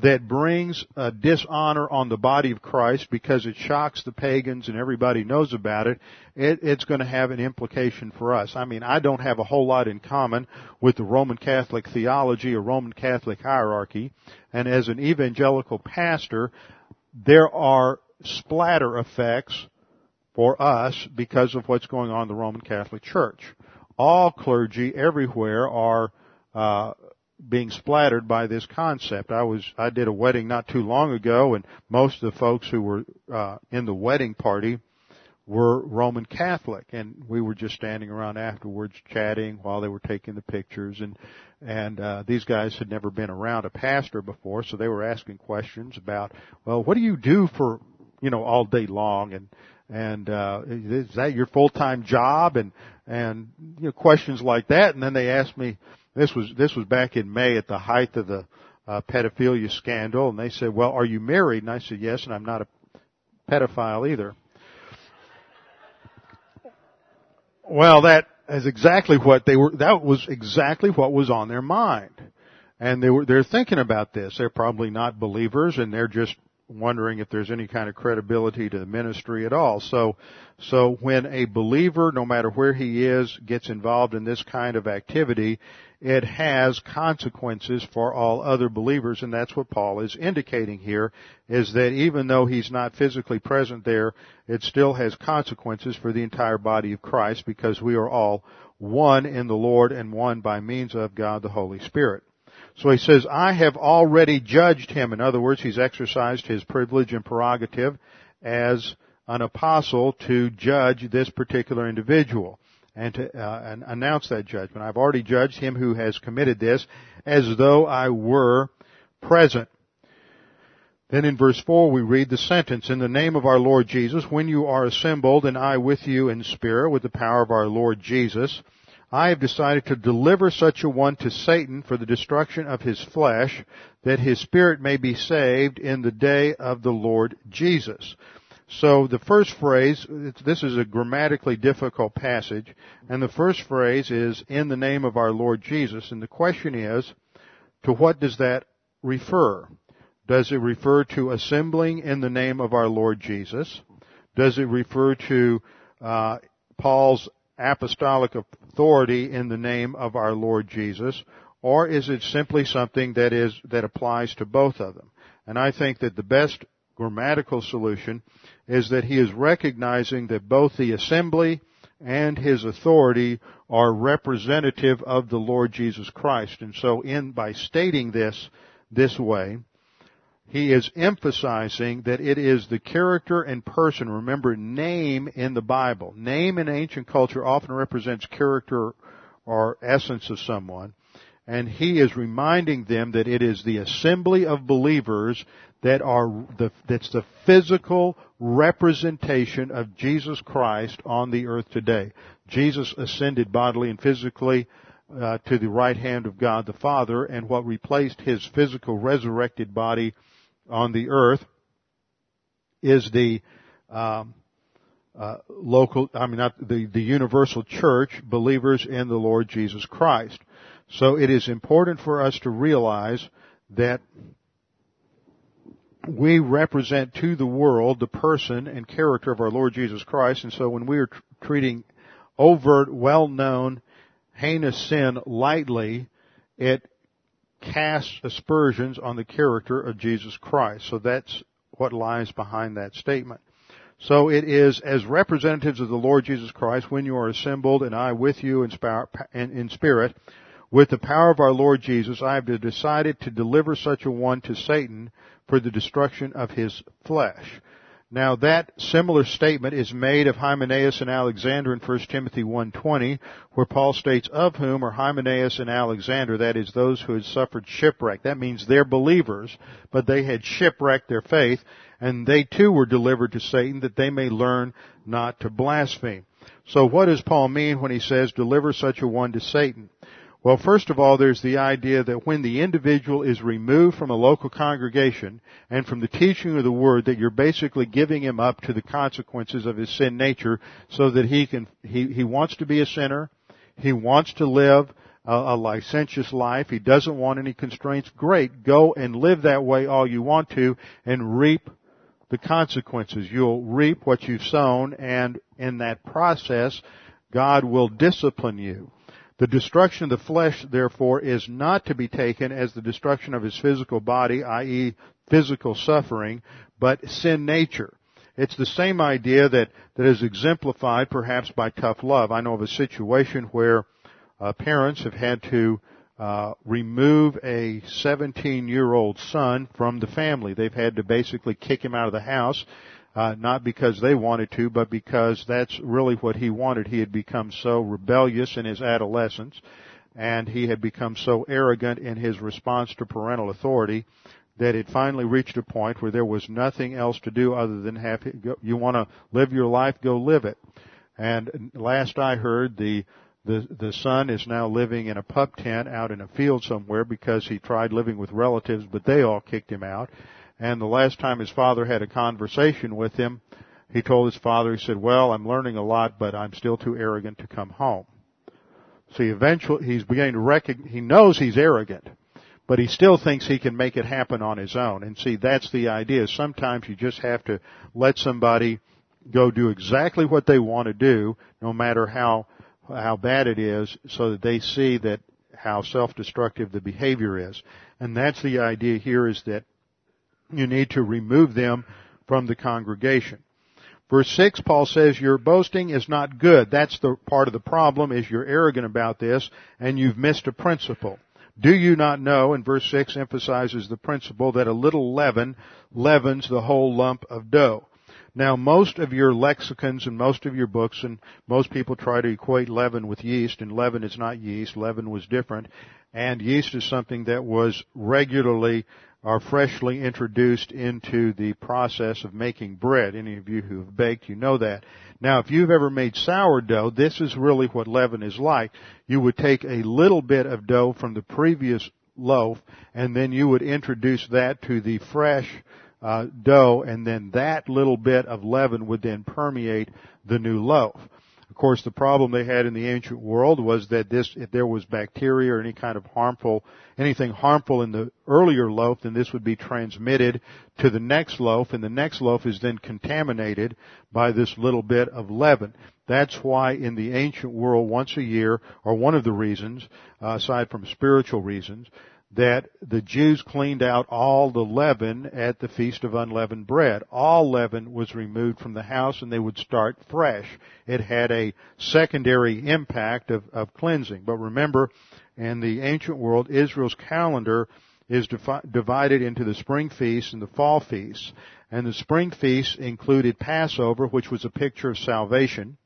that brings a dishonor on the body of Christ because it shocks the pagans and everybody knows about it, it it's going to have an implication for us. I mean, I don't have a whole lot in common with the Roman Catholic theology or Roman Catholic hierarchy, and as an evangelical pastor, there are splatter effects for us because of what's going on in the Roman Catholic Church. All clergy everywhere are uh being splattered by this concept. I was, I did a wedding not too long ago, and most of the folks who were uh, in the wedding party were Roman Catholic, and we were just standing around afterwards chatting while they were taking the pictures, and and uh, these guys had never been around a pastor before, so they were asking questions about, well, what do you do for, you know, all day long, and and uh, is that your full-time job, and and you know, questions like that. And then they asked me. This was this was back in May at the height of the uh, pedophilia scandal, and they said, "Well, are you married?" And I said, "Yes, and I'm not a pedophile either." Well, that is exactly what they were. That was exactly what was on their mind, and they were they're thinking about this. They're probably not believers, and they're just wondering if there's any kind of credibility to the ministry at all. So, so when a believer, no matter where he is, gets involved in this kind of activity, it has consequences for all other believers, and that's what Paul is indicating here, is that even though he's not physically present there, it still has consequences for the entire body of Christ, because we are all one in the Lord and one by means of God the Holy Spirit. So he says, "I have already judged him." In other words, he's exercised his privilege and prerogative as an apostle to judge this particular individual and to uh, and announce that judgment. "I've already judged him who has committed this, as though I were present." Then in verse four, we read the sentence, "In the name of our Lord Jesus, when you are assembled, and I with you in spirit, with the power of our Lord Jesus, I have decided to deliver such a one to Satan for the destruction of his flesh, that his spirit may be saved in the day of the Lord Jesus." So the first phrase, this is a grammatically difficult passage, and the first phrase is, "in the name of our Lord Jesus." And the question is, to what does that refer? Does it refer to assembling in the name of our Lord Jesus? Does it refer to uh, Paul's apostolic authority in the name of our Lord Jesus, or is it simply something that is that applies to both of them? And I think that the best grammatical solution is that he is recognizing that both the assembly and his authority are representative of the Lord Jesus Christ. And so in by stating this this way, he is emphasizing that it is the character and person. Remember, name in the Bible. Name in ancient culture often represents character or essence of someone. And he is reminding them that it is the assembly of believers that are the, that's the physical representation of Jesus Christ on the earth today. Jesus ascended bodily and physically uh, to the right hand of God the Father, and what replaced his physical resurrected body on the earth is the um, uh, local, I mean, not the, the universal church, believers in the Lord Jesus Christ. So it is important for us to realize that we represent to the world the person and character of our Lord Jesus Christ. And so when we are tr- treating overt, well-known, heinous sin lightly, it casts aspersions on the character of Jesus Christ. So that's what lies behind that statement. So it is, as representatives of the Lord Jesus Christ, when you are assembled, and I with you in spirit, with the power of our Lord Jesus, I have decided to deliver such a one to Satan for the destruction of his flesh. Now that similar statement is made of Hymenaeus and Alexander in First Timothy one twenty, where Paul states, of whom are Hymenaeus and Alexander, that is, those who had suffered shipwreck. That means they're believers, but they had shipwrecked their faith, and they too were delivered to Satan that they may learn not to blaspheme. So what does Paul mean when he says, deliver such a one to Satan? Well, first of all, there's the idea that when the individual is removed from a local congregation and from the teaching of the Word, that you're basically giving him up to the consequences of his sin nature so that he can, he, he wants to be a sinner. He wants to live a, a licentious life. He doesn't want any constraints. Great. Go and live that way all you want to and reap the consequences. You'll reap what you've sown, and in that process, God will discipline you. The destruction of the flesh, therefore, is not to be taken as the destruction of his physical body, that is physical suffering, but sin nature. It's the same idea that, that is exemplified perhaps by tough love. I know of a situation where uh, parents have had to uh, remove a seventeen-year-old son from the family. They've had to basically kick him out of the house, uh, not because they wanted to, but because that's really what he wanted. He had become so rebellious in his adolescence, and he had become so arrogant in his response to parental authority that it finally reached a point where there was nothing else to do other than have go, you want to live your life, go live it. And last I heard, the The, the son is now living in a pup tent out in a field somewhere because he tried living with relatives, but they all kicked him out. And the last time his father had a conversation with him, he told his father, he said, well, I'm learning a lot, but I'm still too arrogant to come home. See, eventually he's beginning to recognize, he knows he's arrogant, but he still thinks he can make it happen on his own. And see, that's the idea. Sometimes you just have to let somebody go do exactly what they want to do, no matter how how bad it is, so that they see that how self-destructive the behavior is. And that's the idea here, is that you need to remove them from the congregation. Verse six, Paul says, your boasting is not good. That's the part of the problem, is you're arrogant about this, and you've missed a principle. Do you not know, and verse six emphasizes the principle, that a little leaven leavens the whole lump of dough. Now, most of your lexicons and most of your books, and most people try to equate leaven with yeast, and leaven is not yeast. Leaven was different, and yeast is something that was regularly or freshly introduced into the process of making bread. Any of you who have baked, you know that. Now, if you've ever made sourdough, this is really what leaven is like. You would take a little bit of dough from the previous loaf, and then you would introduce that to the fresh Uh, dough, and then that little bit of leaven would then permeate the new loaf. Of course, the problem they had in the ancient world was that this, if there was bacteria or any kind of harmful, anything harmful in the earlier loaf, then this would be transmitted to the next loaf, and the next loaf is then contaminated by this little bit of leaven. That's why in the ancient world, once a year, or one of the reasons, uh, aside from spiritual reasons, that the Jews cleaned out all the leaven at the Feast of Unleavened Bread. All leaven was removed from the house, and they would start fresh. It had a secondary impact of, of cleansing. But remember, in the ancient world, Israel's calendar is defi- divided into the spring feasts and the fall feasts. And the spring feasts included Passover, which was a picture of salvation,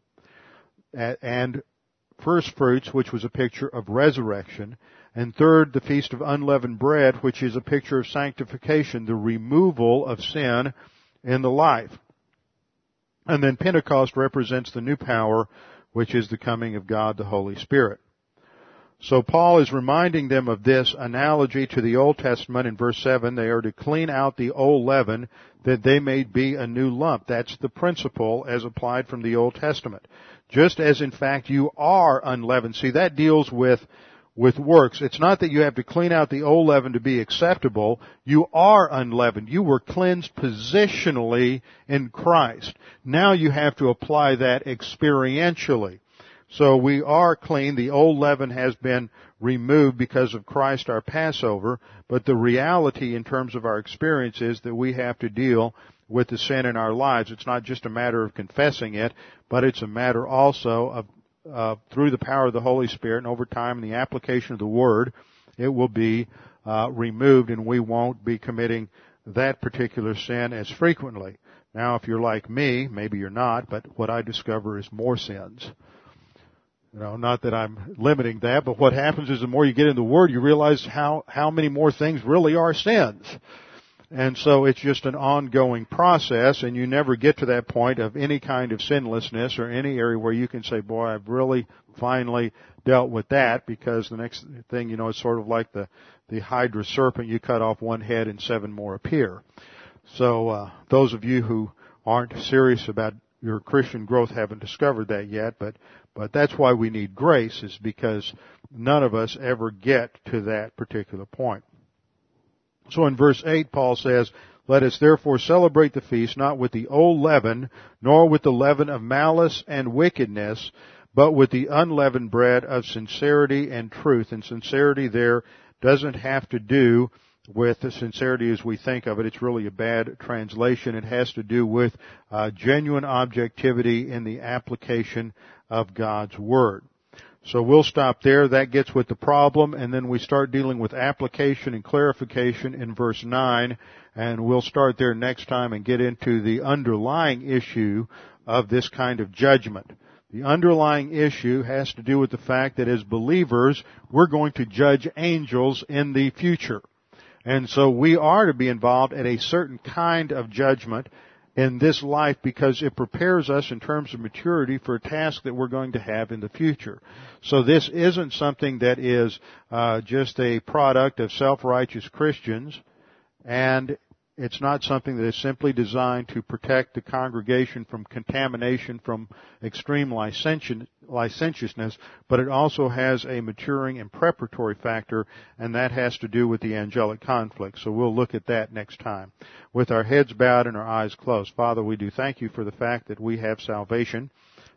and first fruits, which was a picture of resurrection. And third, the Feast of Unleavened Bread, which is a picture of sanctification, the removal of sin in the life. And then Pentecost represents the new power, which is the coming of God, the Holy Spirit. So Paul is reminding them of this analogy to the Old Testament in verse seven. They are to clean out the old leaven that they may be a new lump. That's the principle as applied from the Old Testament. Just as, in fact, you are unleavened. See, that deals with with works. It's not that you have to clean out the old leaven to be acceptable. You are unleavened. You were cleansed positionally in Christ. Now you have to apply that experientially. So we are clean. The old leaven has been removed because of Christ our Passover. But the reality in terms of our experience is that we have to deal with the sin in our lives. It's not just a matter of confessing it, but it's a matter also of, uh, through the power of the Holy Spirit and over time and the application of the Word, it will be uh, removed and we won't be committing that particular sin as frequently. Now, if you're like me, maybe you're not, but what I discover is more sins. You know, not that I'm limiting that, but what happens is the more you get in the Word, you realize how, how many more things really are sins. And so it's just an ongoing process, and you never get to that point of any kind of sinlessness or any area where you can say, boy, I've really finally dealt with that, because the next thing, you know, it's sort of like the, the Hydra serpent. You cut off one head and seven more appear. So uh, those of you who aren't serious about your Christian growth haven't discovered that yet, but but that's why we need grace, is because none of us ever get to that particular point. So in verse eight, Paul says, "Let us therefore celebrate the feast not with the old leaven, nor with the leaven of malice and wickedness, but with the unleavened bread of sincerity and truth." And sincerity there doesn't have to do with the sincerity as we think of it. It's really a bad translation. It has to do with uh, genuine objectivity in the application of God's Word. So we'll stop there. That gets with the problem, and then we start dealing with application and clarification in verse nine, and we'll start there next time and get into the underlying issue of this kind of judgment. The underlying issue has to do with the fact that as believers, we're going to judge angels in the future. And so we are to be involved in a certain kind of judgment in this life, because it prepares us in terms of maturity for a task that we're going to have in the future. So this isn't something that is uh, just a product of self-righteous Christians, and it's not something that is simply designed to protect the congregation from contamination from extreme licentiousness, but it also has a maturing and preparatory factor, and that has to do with the angelic conflict. So we'll look at that next time. With our heads bowed and our eyes closed, Father, we do thank you for the fact that we have salvation,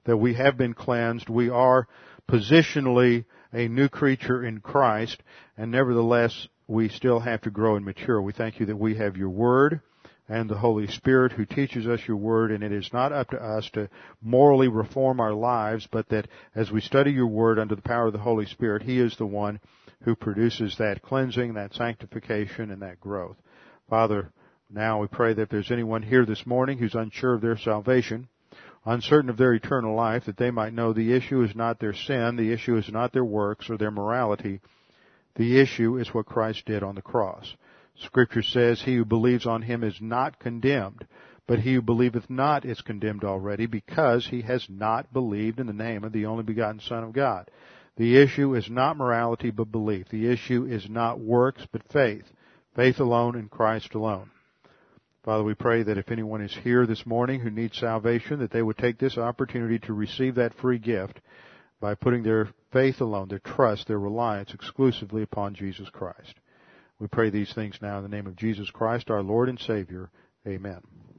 that we have been cleansed, we are positionally a new creature in Christ, and nevertheless, we still have to grow and mature. We thank you that we have your Word and the Holy Spirit who teaches us your Word, and it is not up to us to morally reform our lives, but that as we study your Word under the power of the Holy Spirit, he is the one who produces that cleansing, that sanctification, and that growth. Father, now we pray that if there's anyone here this morning who's unsure of their salvation, uncertain of their eternal life, that they might know the issue is not their sin, the issue is not their works or their morality. The issue is what Christ did on the cross. Scripture says, he who believes on him is not condemned, but he who believeth not is condemned already, because he has not believed in the name of the only begotten Son of God. The issue is not morality, but belief. The issue is not works, but faith. Faith alone in Christ alone. Father, we pray that if anyone is here this morning who needs salvation, that they would take this opportunity to receive that free gift by putting their faith alone, their trust, their reliance exclusively upon Jesus Christ. We pray these things now in the name of Jesus Christ, our Lord and Savior. Amen.